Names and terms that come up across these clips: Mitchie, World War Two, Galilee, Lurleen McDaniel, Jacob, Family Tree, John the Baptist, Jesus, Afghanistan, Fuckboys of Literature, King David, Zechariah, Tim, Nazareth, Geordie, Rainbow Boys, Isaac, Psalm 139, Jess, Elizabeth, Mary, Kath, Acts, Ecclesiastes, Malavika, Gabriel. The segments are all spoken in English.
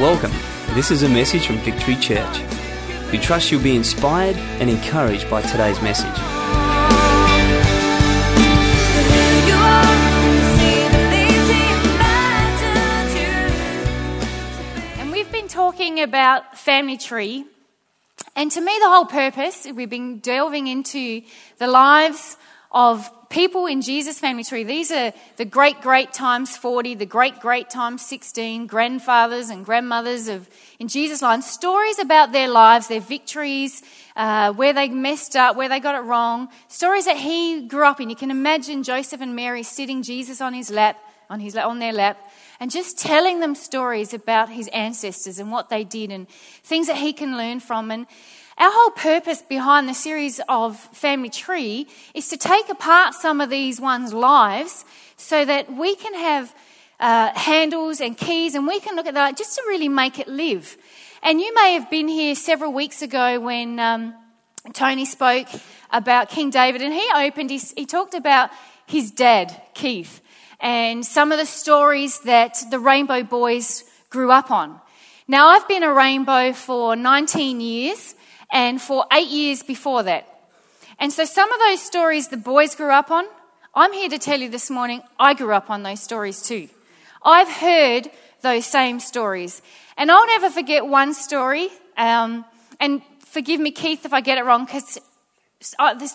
welcome. This is a message from Victory Church. We trust you'll be inspired and encouraged by today's message. And we've been talking about Family Tree, and to me the whole purpose, we've been delving into the lives of people in Jesus' family tree. These are the great-great times 40, the great-great times 16, grandfathers and grandmothers in Jesus' line. Stories about their lives, their victories, where they messed up, where they got it wrong. Stories that he grew up in. You can imagine Joseph and Mary sitting Jesus on their lap, and just telling them stories about his ancestors and what they did and things that he can learn from. And our whole purpose behind the series of Family Tree is to take apart some of these ones' lives so that we can have handles and keys, and we can look at that just to really make it live. And you may have been here several weeks ago when Tony spoke about King David, and he talked about his dad, Keith, and some of the stories that the Rainbow Boys grew up on. Now, I've been a Rainbow for 19 years, and for 8 years before that. And so some of those stories the boys grew up on, I'm here to tell you this morning, I grew up on those stories too. I've heard those same stories. And I'll never forget one story, and forgive me, Keith, if I get it wrong, because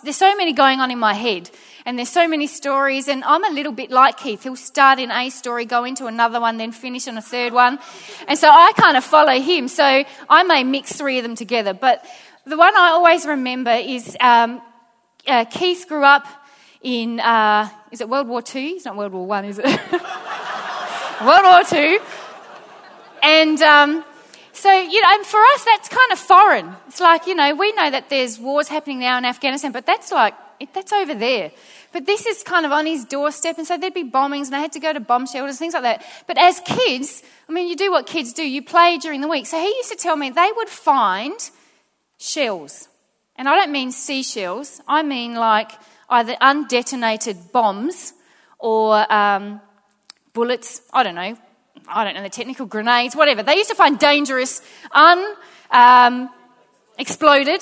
there's so many going on in my head, and there's so many stories, and I'm a little bit like Keith. He'll start in a story, go into another one, then finish on a third one. And so I kind of follow him, so I may mix three of them together. But the one I always remember is Keith grew up in, is it World War Two? It's not World War One, is it? World War II. And so, you know, and for us, that's kind of foreign. It's like, you know, we know that there's wars happening now in Afghanistan, but that's over there. But this is kind of on his doorstep, and so there'd be bombings, and they had to go to bomb shelters, things like that. But as kids, I mean, you do what kids do. You play during the week. So he used to tell me they would find shells. And I don't mean seashells. I mean like either undetonated bombs or bullets, I don't know, the technical grenades, whatever. They used to find dangerous, unexploded,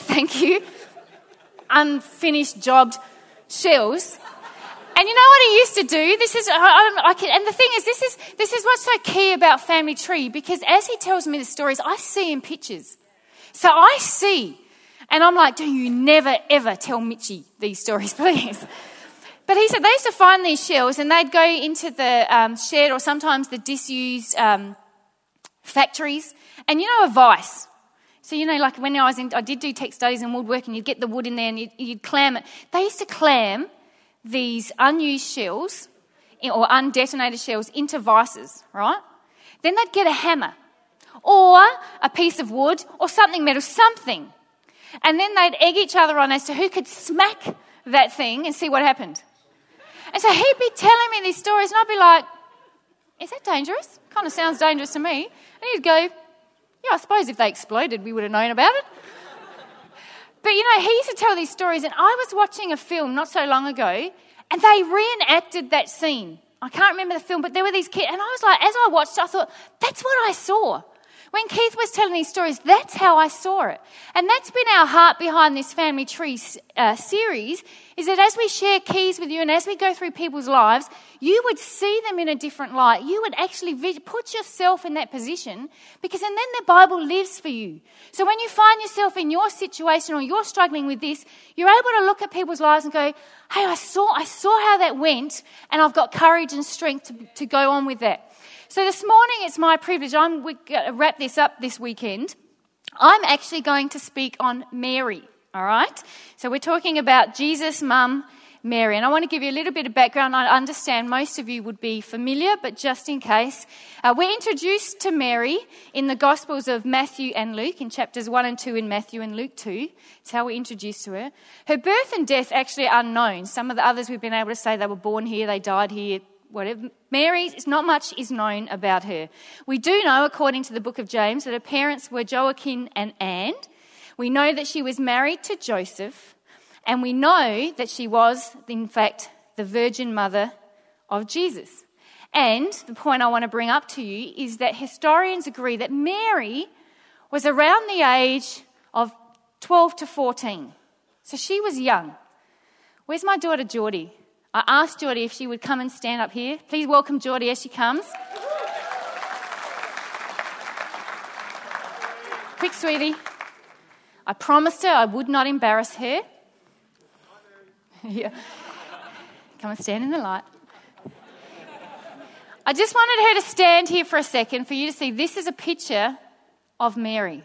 unfinished jobbed shells. And you know what he used to do? This is what's so key about Family Tree, because as he tells me the stories, I see in pictures. So I see, and I'm like, do you never, ever tell Mitchie these stories, please? But he said they used to find these shells, and they'd go into the shed or sometimes the disused factories. And you know, a vice. So, you know, like when I did do tech studies and woodwork, and you'd get the wood in there and you'd clam it. They used to clam these unused shells or undetonated shells into vices, right? Then they'd get a hammer or a piece of wood or something metal, something. And then they'd egg each other on as to who could smack that thing and see what happened. And so he'd be telling me these stories, and I'd be like, is that dangerous? Kind of sounds dangerous to me. And he'd go, yeah, I suppose if they exploded, we would have known about it. But, you know, he used to tell these stories, and I was watching a film not so long ago, and they reenacted that scene. I can't remember the film, but there were these kids, and I was like, as I watched, I thought, that's what I saw. When Keith was telling these stories, that's how I saw it. And that's been our heart behind this Family Tree series, is that as we share keys with you and as we go through people's lives, you would see them in a different light. You would actually put yourself in that position, because and then the Bible lives for you. So when you find yourself in your situation or you're struggling with this, you're able to look at people's lives and go, hey, I saw how that went, and I've got courage and strength to go on with that. So this morning, it's my privilege. I'm going to wrap this up this weekend. I'm actually going to speak on Mary, all right? So we're talking about Jesus' mum, Mary. And I want to give you a little bit of background. I understand most of you would be familiar, but just in case. We're introduced to Mary in the Gospels of Matthew and Luke, in chapters 1 and 2 in Matthew and Luke 2. It's how we're introduced to her. Her birth and death actually are unknown. Some of the others we've been able to say they were born here, they died here, whatever. Mary, not much is known about her. We do know, according to the book of James, that her parents were Joachim and Anne. We know that she was married to Joseph, and we know that she was, in fact, the virgin mother of Jesus. And the point I want to bring up to you is that historians agree that Mary was around the age of 12 to 14. So she was young. Where's my daughter Geordie? I asked Geordie if she would come and stand up here. Please welcome Geordie as she comes. Quick, sweetie. I promised her I would not embarrass her. Yeah. Come and stand in the light. I just wanted her to stand here for a second for you to see this is a picture of Mary.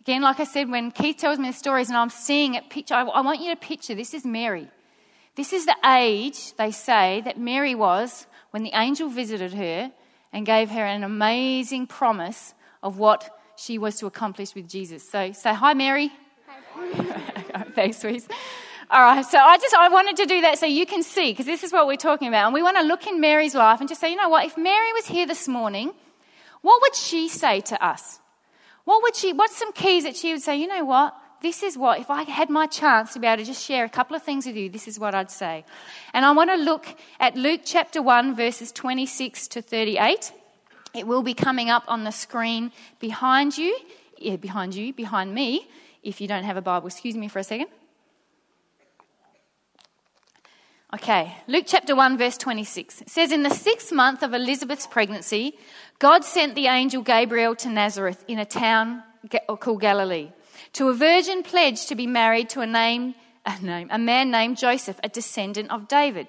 Again, like I said, when Keith tells me the stories and I'm seeing it, I want you to picture this is Mary. This is the age, they say, that Mary was when the angel visited her and gave her an amazing promise of what she was to accomplish with Jesus. So say, hi, Mary. Hi. Thanks, sweeties. All right, so I wanted to do that so you can see, because this is what we're talking about. And we want to look in Mary's life and just say, you know what, if Mary was here this morning, what would she say to us? What's some keys that she would say, you know what, this is what, if I had my chance to be able to just share a couple of things with you, this is what I'd say. And I want to look at Luke chapter 1, verses 26 to 38. It will be coming up on the screen behind me, if you don't have a Bible. Excuse me for a second. Okay, Luke chapter 1, verse 26. It says, in the 6th month of Elizabeth's pregnancy, God sent the angel Gabriel to Nazareth in a town called Galilee, to a virgin pledged to be married to a man named Joseph, a descendant of David.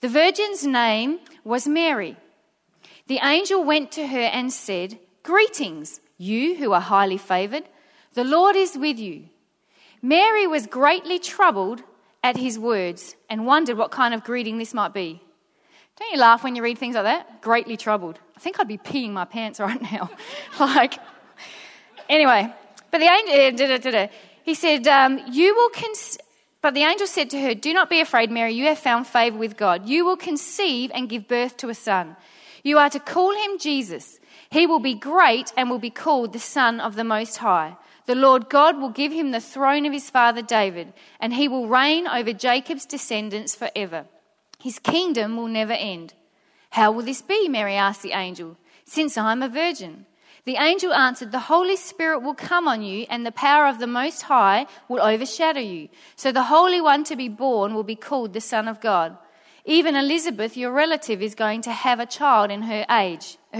The virgin's name was Mary. The angel went to her and said, greetings, you who are highly favoured, the Lord is with you. Mary was greatly troubled at his words and wondered what kind of greeting this might be. Don't you laugh when you read things like that? Greatly troubled. I think I'd be peeing my pants right now. Anyway. But the angel, he said, but the angel said to her, do not be afraid, Mary, you have found favour with God. You will conceive and give birth to a son. You are to call him Jesus. He will be great and will be called the Son of the Most High. The Lord God will give him the throne of his father David, and he will reign over Jacob's descendants forever. His kingdom will never end. How will this be, Mary asked the angel, since I am a virgin? The angel answered, the Holy Spirit will come on you, and the power of the Most High will overshadow you. So the Holy One to be born will be called the Son of God. Even Elizabeth, your relative, is going to have a child in her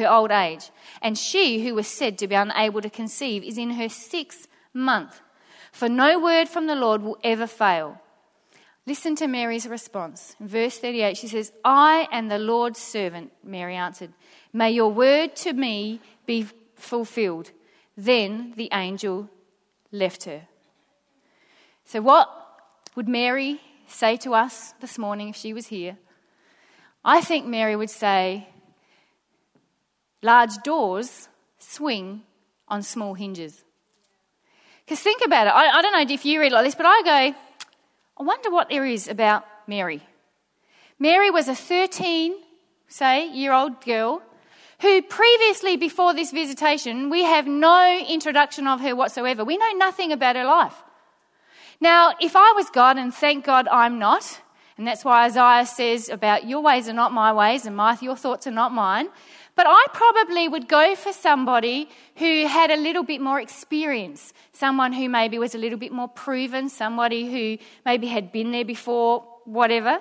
old age. And she, who was said to be unable to conceive, is in her 6th month. For no word from the Lord will ever fail. Listen to Mary's response. In verse 38, she says, I am the Lord's servant, Mary answered. May your word to me be fulfilled. Then the angel left her. So what would Mary say to us this morning if she was here? I think Mary would say, large doors swing on small hinges. Because think about it. I don't know if you read like this, but I go, I wonder what there is about Mary. Mary was a 13-year-old girl who previously, before this visitation, we have no introduction of her whatsoever. We know nothing about her life. Now, if I was God, and thank God I'm not, and that's why Isaiah says about your ways are not my ways and your thoughts are not mine, but I probably would go for somebody who had a little bit more experience, someone who maybe was a little bit more proven, somebody who maybe had been there before, whatever.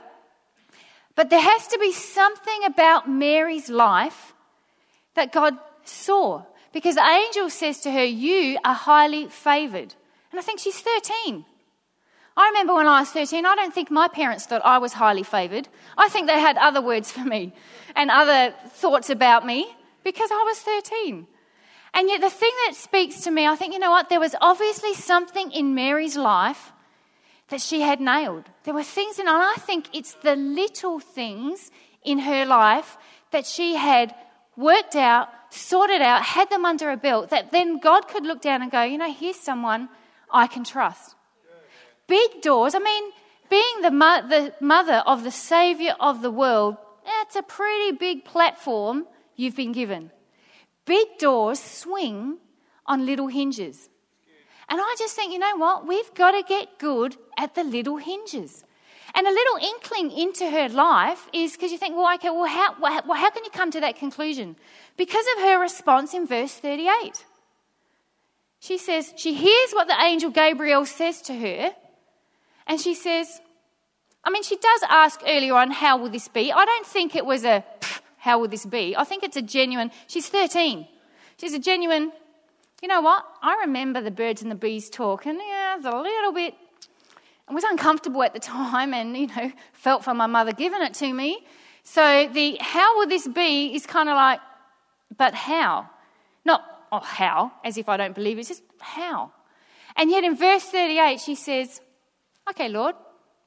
But there has to be something about Mary's life that God saw, because the angel says to her, you are highly favoured. And I think she's 13. I remember when I was 13, I don't think my parents thought I was highly favoured. I think they had other words for me and other thoughts about me because I was 13. And yet the thing that speaks to me, I think, you know what, there was obviously something in Mary's life that she had nailed. There were things, and I think it's the little things in her life that she had worked out, sorted out, had them under a belt, that then God could look down and go, you know, here's someone I can trust. Big doors. I mean, being the mother of the Saviour of the world, that's a pretty big platform you've been given. Big doors swing on little hinges. And I just think, you know what? We've got to get good at the little hinges. And a little inkling into her life is because you think, well, okay, well, how can you come to that conclusion? Because of her response in verse 38. She says, she hears what the angel Gabriel says to her, and she says, I mean, she does ask earlier on, how will this be? I don't think it was a, how will this be? I think it's a genuine, she's 13. She's a genuine, you know what? I remember the birds and the bees talk, and yeah, it was a little bit, I was uncomfortable at the time and, you know, felt for my mother giving it to me. So the how will this be is kind of like, but how? Not, oh, how, as if I don't believe it, it's just how. And yet in verse 38, she says, okay, Lord,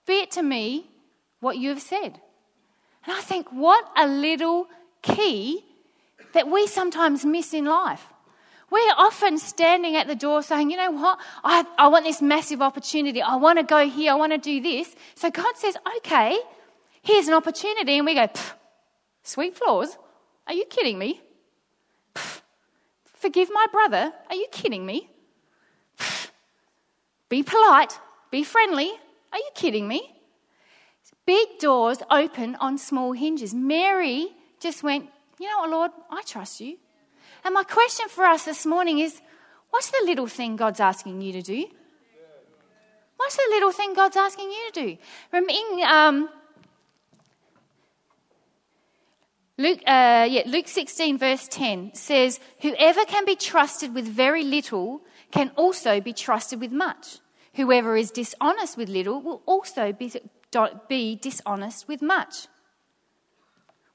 be it to me what you have said. And I think what a little key that we sometimes miss in life. We're often standing at the door saying, you know what, I want this massive opportunity. I want to go here. I want to do this. So God says, okay, here's an opportunity. And we go, sweet floors, are you kidding me? Forgive my brother, are you kidding me? Be polite, be friendly, are you kidding me? Big doors open on small hinges. Mary just went, you know what, Lord, I trust you. And my question for us this morning is, what's the little thing God's asking you to do? What's the little thing God's asking you to do? In, Luke 16 verse 10 says, whoever can be trusted with very little can also be trusted with much. Whoever is dishonest with little will also be dishonest with much.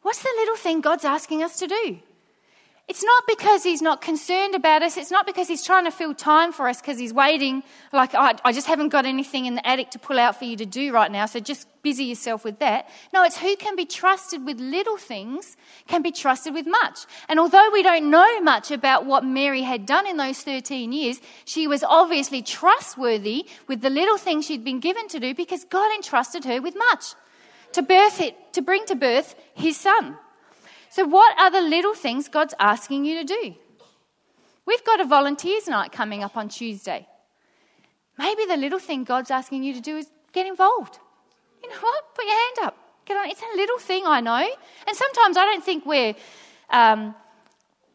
What's the little thing God's asking us to do? It's not because he's not concerned about us. It's not because he's trying to fill time for us because he's waiting. Like, I just haven't got anything in the attic to pull out for you to do right now, so just busy yourself with that. No, it's who can be trusted with little things can be trusted with much. And although we don't know much about what Mary had done in those 13 years, she was obviously trustworthy with the little things she'd been given to do because God entrusted her with much to bring to birth his son. So what are the little things God's asking you to do? We've got a volunteers night coming up on Tuesday. Maybe the little thing God's asking you to do is get involved. You know what? Put your hand up. Get on. It's a little thing, I know. And sometimes I don't think we're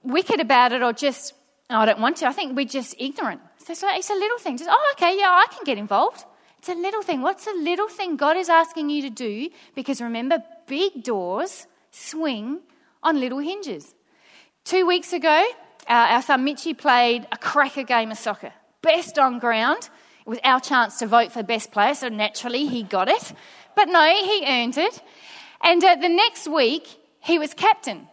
wicked about it or just, oh, I don't want to. I think we're just ignorant. So it's a little thing. Just, oh, okay, yeah, I can get involved. It's a little thing. What's a little thing God is asking you to do? Because remember, big doors swing on little hinges. 2 weeks ago, our son Mitchie played a cracker game of soccer. Best on ground. It was our chance to vote for best player, so naturally he got it. But no, he earned it. And the next week, he was captain.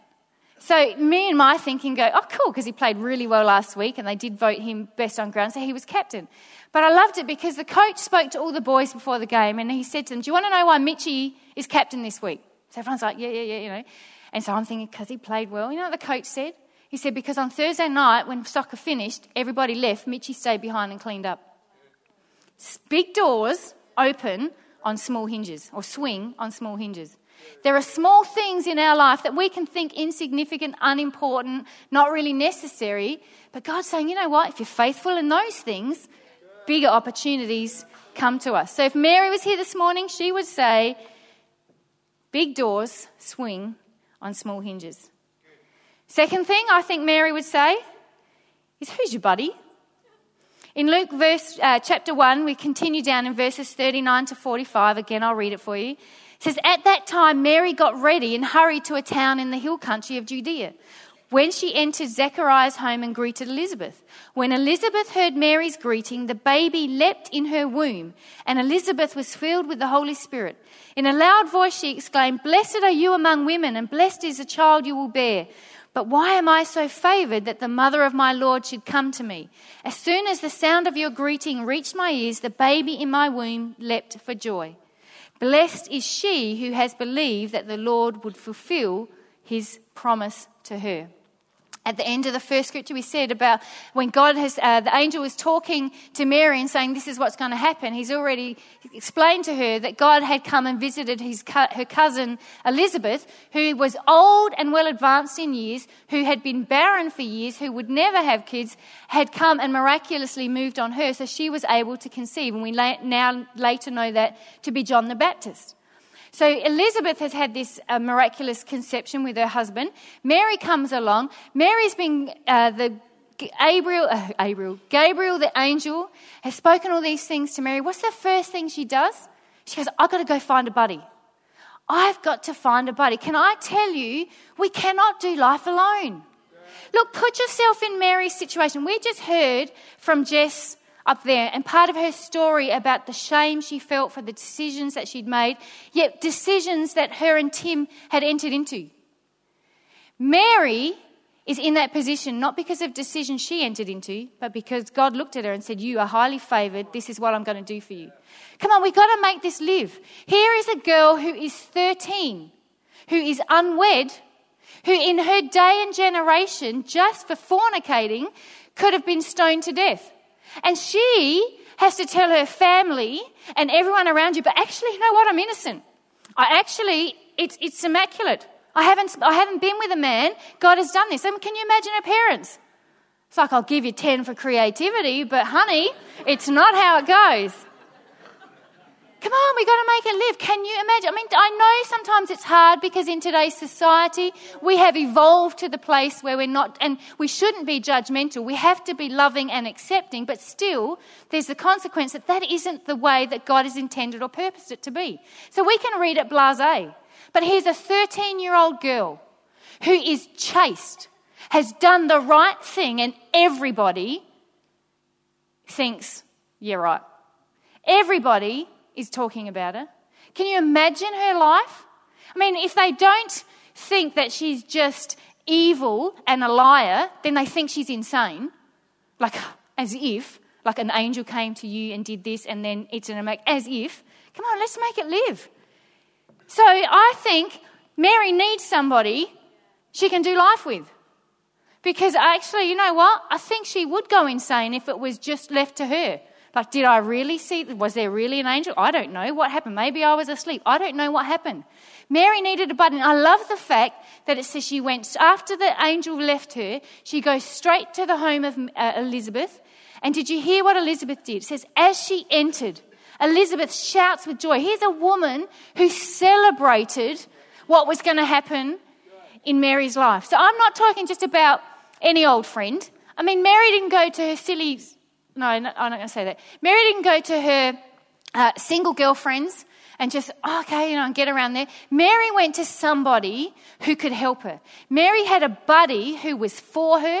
So me and my thinking go, oh, cool, because he played really well last week and they did vote him best on ground, so he was captain. But I loved it because the coach spoke to all the boys before the game and he said to them, do you want to know why Mitchie is captain this week? So everyone's like, yeah, you know. And so I'm thinking, because he played well. You know what the coach said? He said, because on Thursday night when soccer finished, everybody left, Mitchie stayed behind and cleaned up. Big doors open on small hinges or swing on small hinges. There are small things in our life that we can think insignificant, unimportant, not really necessary. But God's saying, you know what? If you're faithful in those things, bigger opportunities come to us. So if Mary was here this morning, she would say, big doors swing on small hinges. Second thing I think Mary would say is, who's your buddy? In Luke chapter 1, we continue down in verses 39 to 45. Again, I'll read it for you. It says, at that time Mary got ready and hurried to a town in the hill country of Judea. When she entered Zechariah's home and greeted Elizabeth. When Elizabeth heard Mary's greeting, the baby leapt in her womb, and Elizabeth was filled with the Holy Spirit. In a loud voice she exclaimed, blessed are you among women, and blessed is the child you will bear. But why am I so favoured that the mother of my Lord should come to me? As soon as the sound of your greeting reached my ears, the baby in my womb leapt for joy. Blessed is she who has believed that the Lord would fulfil his promise to her. At the end of the first scripture, we said about when God has, the angel is talking to Mary and saying, this is what's going to happen. He's already explained to her that God had come and visited her cousin Elizabeth, who was old and well advanced in years, who had been barren for years, who would never have kids, had come and miraculously moved on her, so she was able to conceive. And we now later know that to be John the Baptist. So Elizabeth has had this miraculous conception with her husband. Mary comes along. Mary's been Gabriel, the angel, has spoken all these things to Mary. What's the first thing she does? She goes, I've got to go find a buddy. I've got to find a buddy. Can I tell you, we cannot do life alone. Look, put yourself in Mary's situation. We just heard from Jess up there, and part of her story about the shame she felt for the decisions that she'd made, yet decisions that her and Tim had entered into. Mary is in that position not because of decisions she entered into, but because God looked at her and said, you are highly favoured, this is what I'm going to do for you. Come on, we've got to make this live. Here is a girl who is 13, who is unwed, who in her day and generation, just for fornicating, could have been stoned to death. And she has to tell her family and everyone around you, but actually, you know what? I'm innocent. It's immaculate. I haven't been with a man. God has done this. And can you imagine her parents? It's like, I'll give you 10 for creativity, but honey, it's not how it goes. Come on, we've got to make it live. Can you imagine? I mean, I know sometimes it's hard because in today's society, we have evolved to the place where we're not, and we shouldn't be judgmental. We have to be loving and accepting, but still, there's the consequence that isn't the way that God has intended or purposed it to be. So we can read it blasé. But here's a 13-year-old girl who is chaste, has done the right thing, and everybody thinks, yeah, right. Everybody is talking about her. Can you imagine her life? I mean, if they don't think that she's just evil and a liar, then they think she's insane. Like, as if, like an angel came to you and did this and then it's an image, as if. Come on, let's make it live. So I think Mary needs somebody she can do life with. Because actually, you know what? I think she would go insane if it was just left to her. Like, did I really see? Was there really an angel? I don't know. What happened? Maybe I was asleep. I don't know what happened. Mary needed a buddy. I love the fact that it says she went, after the angel left her, she goes straight to the home of Elizabeth. And did you hear what Elizabeth did? It says, as she entered, Elizabeth shouts with joy. Here's a woman who celebrated what was going to happen in Mary's life. So I'm not talking just about any old friend. I mean, Mary didn't go to her silly... No, I'm not going to say that. Mary didn't go to her single girlfriends and just, and get around there. Mary went to somebody who could help her. Mary had a buddy who was for her,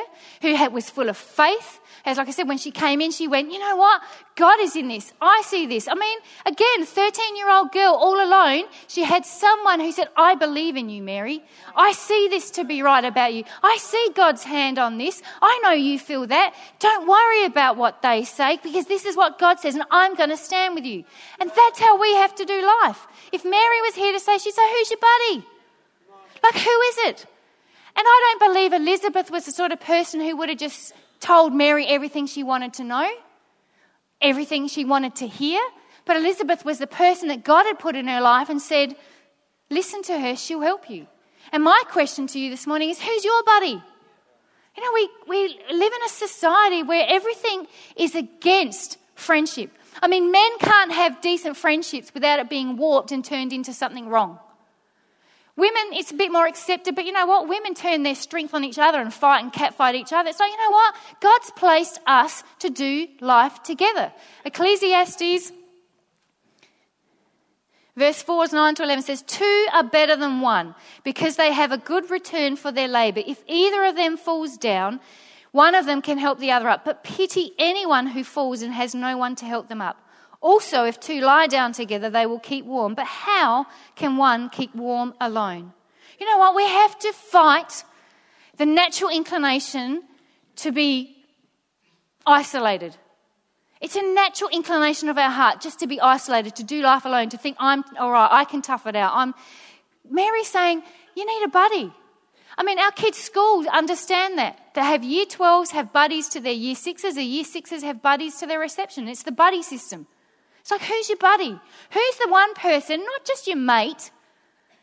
was full of faith. As like I said, when she came in, she went, you know what? God is in this. I see this. I mean, again, 13-year-old girl all alone, she had someone who said, I believe in you, Mary. I see this to be right about you. I see God's hand on this. I know you feel that. Don't worry about what they say because this is what God says and I'm going to stand with you. And that's how we have to do life. If Mary was here to say, she'd say, who's your buddy? Like, who is it? And I don't believe Elizabeth was the sort of person who would have just told Mary everything she wanted to know, everything she wanted to hear. But Elizabeth was the person that God had put in her life and said, listen to her, she'll help you. And my question to you this morning is, who's your buddy? You know, we live in a society where everything is against friendship. I mean, men can't have decent friendships without it being warped and turned into something wrong. Women, it's a bit more accepted, but you know what? Women turn their strength on each other and fight and catfight each other. So you know what? God's placed us to do life together. Ecclesiastes, verse 4:9-11 says, 2 are better than one because they have a good return for their labour. If either of them falls down, one of them can help the other up. But pity anyone who falls and has no one to help them up. Also, if 2 lie down together, they will keep warm. But how can one keep warm alone? You know what? We have to fight the natural inclination to be isolated. It's a natural inclination of our heart just to be isolated, to do life alone, to think, I'm all right, I can tough it out. Mary's saying, you need a buddy. I mean, our kids' schools understand that. They have year 12s have buddies to their year 6s. The year 6s have buddies to their reception. It's the buddy system. It's like, who's your buddy? Who's the one person, not just your mate?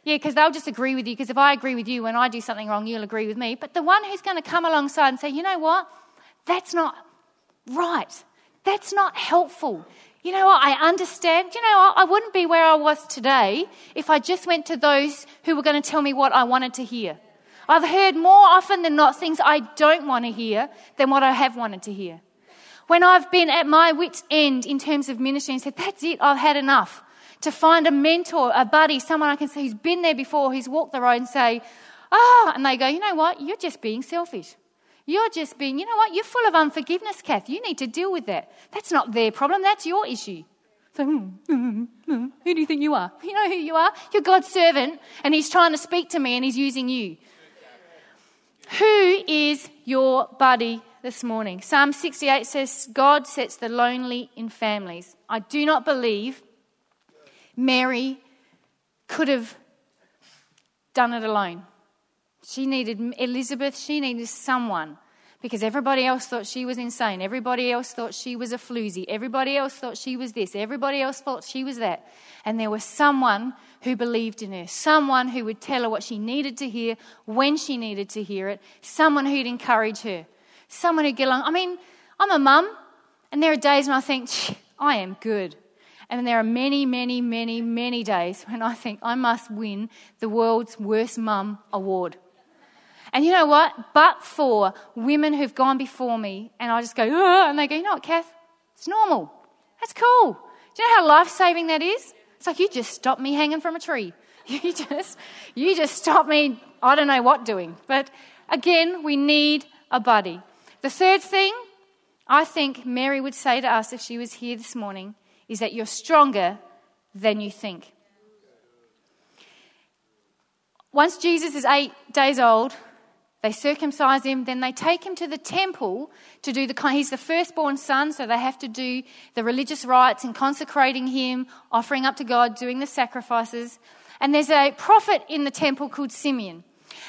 Yeah, because they'll just agree with you, because if I agree with you when I do something wrong, you'll agree with me. But the one who's going to come alongside and say, you know what? That's not right. That's not helpful. You know what? I understand. You know, I wouldn't be where I was today if I just went to those who were going to tell me what I wanted to hear. I've heard more often than not things I don't want to hear than what I have wanted to hear. When I've been at my wit's end in terms of ministry and said, that's it, I've had enough. To find a mentor, a buddy, someone I can say who's been there before, who's walked the road and say, and they go, you know what? You're just being selfish. You're just being, you know what, you're full of unforgiveness, Kath. You need to deal with that. That's not their problem. That's your issue. So, who do you think you are? You know who you are? You're God's servant, and he's trying to speak to me, and he's using you. Who is your buddy this morning? Psalm 68 says, God sets the lonely in families. I do not believe Mary could have done it alone. She needed Elizabeth, she needed someone, because everybody else thought she was insane. Everybody else thought she was a floozy. Everybody else thought she was this. Everybody else thought she was that. And there was someone who believed in her, someone who would tell her what she needed to hear, when she needed to hear it, someone who'd encourage her, someone who'd get along. I mean, I'm a mum, and there are days when I think, I am good. And there are many, many, many, many days when I think I must win the world's worst mum award. And you know what? But for women who've gone before me, and I just go, and they go, you know what, Kath? It's normal. That's cool. Do you know how life-saving that is? It's like, you just stopped me hanging from a tree. You just stopped me, I don't know what doing. But again, we need a buddy. The third thing I think Mary would say to us if she was here this morning is that you're stronger than you think. Once Jesus is 8 days old, they circumcise him, then they take him to the temple to do he's the firstborn son, so they have to do the religious rites and consecrating him, offering up to God, doing the sacrifices. And there's a prophet in the temple called Simeon.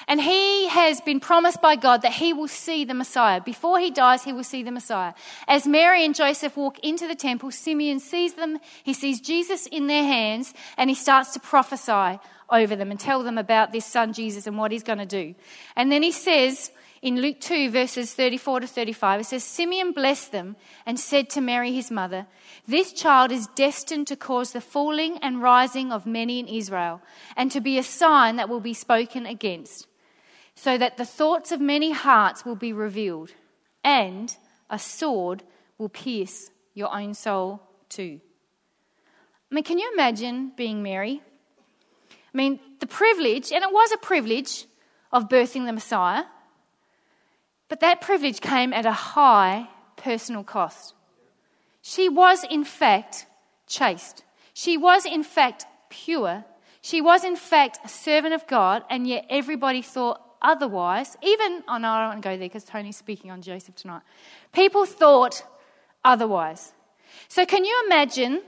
And he has been promised by God that he will see the Messiah. Before he dies, he will see the Messiah. As Mary and Joseph walk into the temple, Simeon sees them, he sees Jesus in their hands, and he starts to prophesy over them and tell them about this son Jesus and what he's going to do. And then he says in Luke 2 verses 34 to 35, it says, Simeon blessed them and said to Mary his mother, this child is destined to cause the falling and rising of many in Israel and to be a sign that will be spoken against, so that the thoughts of many hearts will be revealed and a sword will pierce your own soul too. I mean, can you imagine being Mary? I mean, the privilege, and it was a privilege, of birthing the Messiah, but that privilege came at a high personal cost. She was, in fact, chaste. She was, in fact, pure. She was, in fact, a servant of God, and yet everybody thought otherwise. Even, I don't want to go there because Tony's speaking on Joseph tonight. People thought otherwise. So can you imagine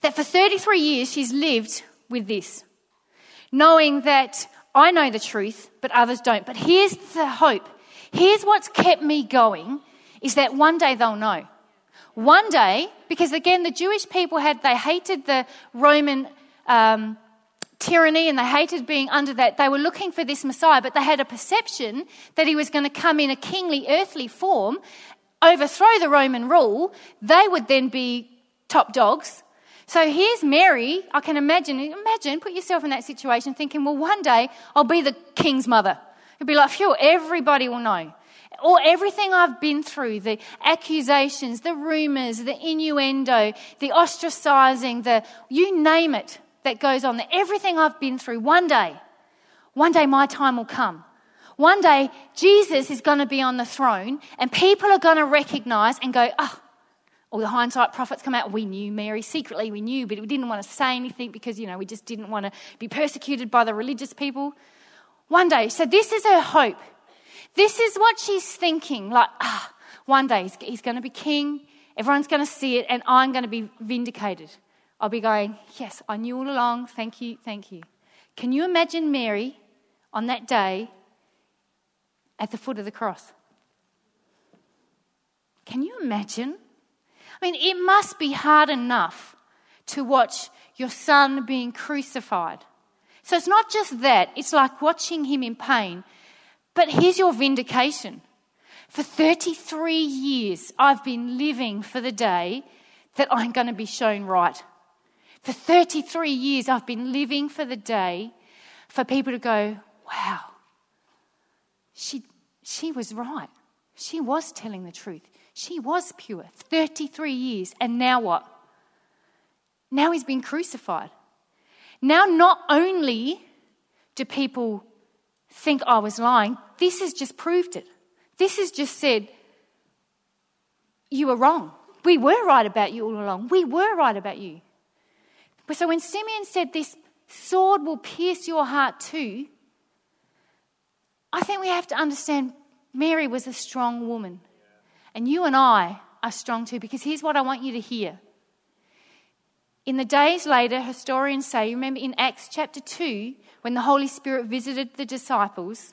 that for 33 years she's lived with this? Knowing that I know the truth, but others don't. But here's the hope. Here's what's kept me going, is that one day they'll know. One day, because again, the Jewish people they hated the Roman tyranny, and they hated being under that. They were looking for this Messiah, but they had a perception that he was going to come in a kingly, earthly form, overthrow the Roman rule. They would then be top dogs. So here's Mary, I can imagine, put yourself in that situation thinking, well, one day I'll be the king's mother. It'd be like, phew, everybody will know. Or everything I've been through, the accusations, the rumours, the innuendo, the ostracising, you name it that goes on, everything I've been through, one day my time will come. One day Jesus is going to be on the throne and people are going to recognise and go, oh. Or the hindsight prophets come out, we knew, Mary, secretly we knew, but we didn't want to say anything because, you know, we just didn't want to be persecuted by the religious people. One day, so this is her hope. This is what she's thinking, like, one day he's going to be king, everyone's going to see it, and I'm going to be vindicated. I'll be going, yes, I knew all along, thank you, thank you. Can you imagine Mary on that day at the foot of the cross. Can you imagine? I mean, it must be hard enough to watch your son being crucified. So it's not just that. It's like watching him in pain. But here's your vindication. For 33 years, I've been living for the day that I'm going to be shown right. For 33 years, I've been living for the day for people to go, wow, she was right. She was telling the truth. She was pure. 33 years. And now what? Now he's been crucified. Now not only do people think I was lying, this has just proved it. This has just said, you were wrong. We were right about you all along. We were right about you. So when Simeon said this sword will pierce your heart too, I think we have to understand Mary was a strong woman. And you and I are strong too, because here's what I want you to hear. In the days later, historians say, remember in Acts chapter 2, when the Holy Spirit visited the disciples,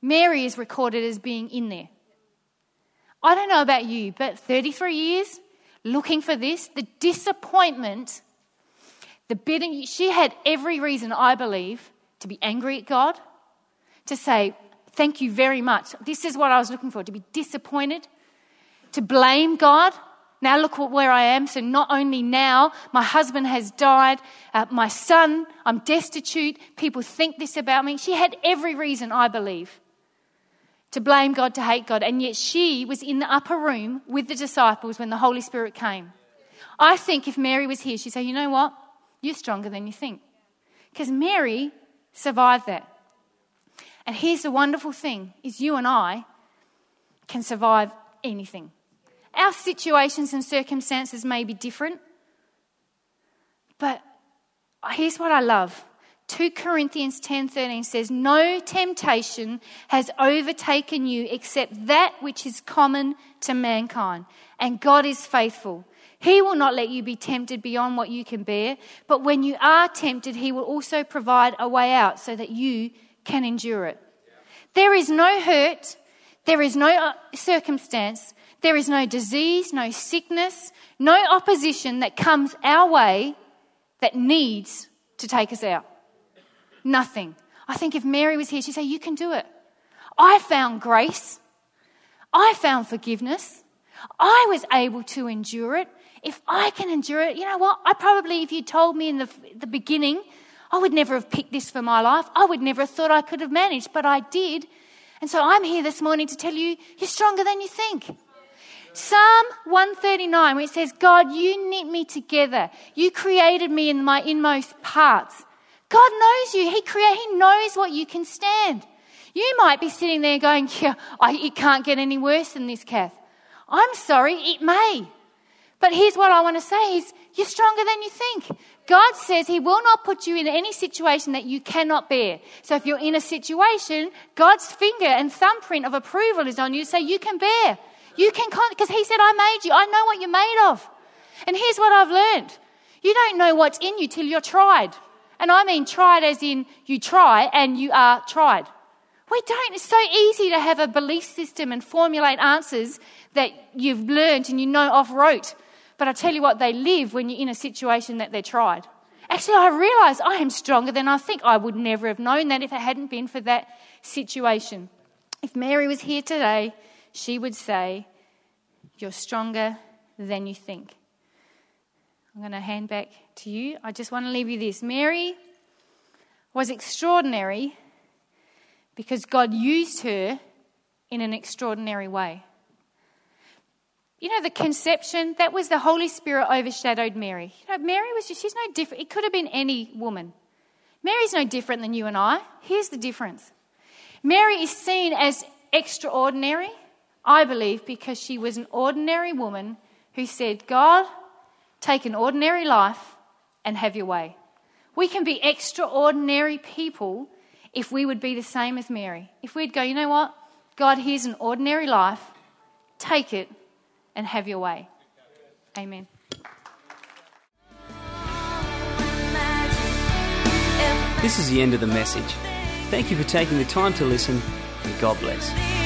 Mary is recorded as being in there. I don't know about you, but 33 years looking for this, the disappointment, the bitter, she had every reason, I believe, to be angry at God, to say, thank you very much. This is what I was looking for, to be disappointed, to blame God. Now look where I am. So not only now, my husband has died, my son, I'm destitute, people think this about me. She had every reason, I believe, to blame God, to hate God. And yet she was in the upper room with the disciples when the Holy Spirit came. I think if Mary was here, she'd say, you know what? You're stronger than you think. Because Mary survived that. And here's the wonderful thing, is you and I can survive anything. Our situations and circumstances may be different, but here's what I love. 2 Corinthians 10:13 says, no temptation has overtaken you except that which is common to mankind, and God is faithful. He will not let you be tempted beyond what you can bear, but when you are tempted, he will also provide a way out so that you can endure it. Yeah. There is no hurt, there is no circumstance, there is no disease, no sickness, no opposition that comes our way that needs to take us out. Nothing. I think if Mary was here, she'd say, you can do it. I found grace. I found forgiveness. I was able to endure it. If I can endure it, you know what? I probably, if you told me in the beginning, I would never have picked this for my life. I would never have thought I could have managed, but I did. And so I'm here this morning to tell you, you're stronger than you think. Psalm 139, where it says, God, you knit me together. You created me in my inmost parts. God knows you. He knows what you can stand. You might be sitting there going, yeah, it can't get any worse than this, Kath. I'm sorry, it may. But here's what I want to say is, you're stronger than you think. God says he will not put you in any situation that you cannot bear. So if you're in a situation, God's finger and thumbprint of approval is on you, so you can bear. You can, because he said, I made you. I know what you're made of. And here's what I've learned. You don't know what's in you till you're tried. And I mean tried as in you try and you are tried. We don't. It's so easy to have a belief system and formulate answers that you've learned and you know off rote. But I tell you what, they live when you're in a situation that they're tried. Actually, I realise I am stronger than I think. I would never have known that if it hadn't been for that situation. If Mary was here today, she would say, you're stronger than you think. I'm going to hand back to you. I just want to leave you this. Mary was extraordinary because God used her in an extraordinary way. You know, the conception, that was the Holy Spirit overshadowed Mary. You know, Mary was just, she's no different. It could have been any woman. Mary's no different than you and I. Here's the difference. Mary is seen as extraordinary, I believe, because she was an ordinary woman who said, God, take an ordinary life and have your way. We can be extraordinary people if we would be the same as Mary. If we'd go, you know what? God, here's an ordinary life. Take it. And have your way. Amen. This is the end of the message. Thank you for taking the time to listen. God bless.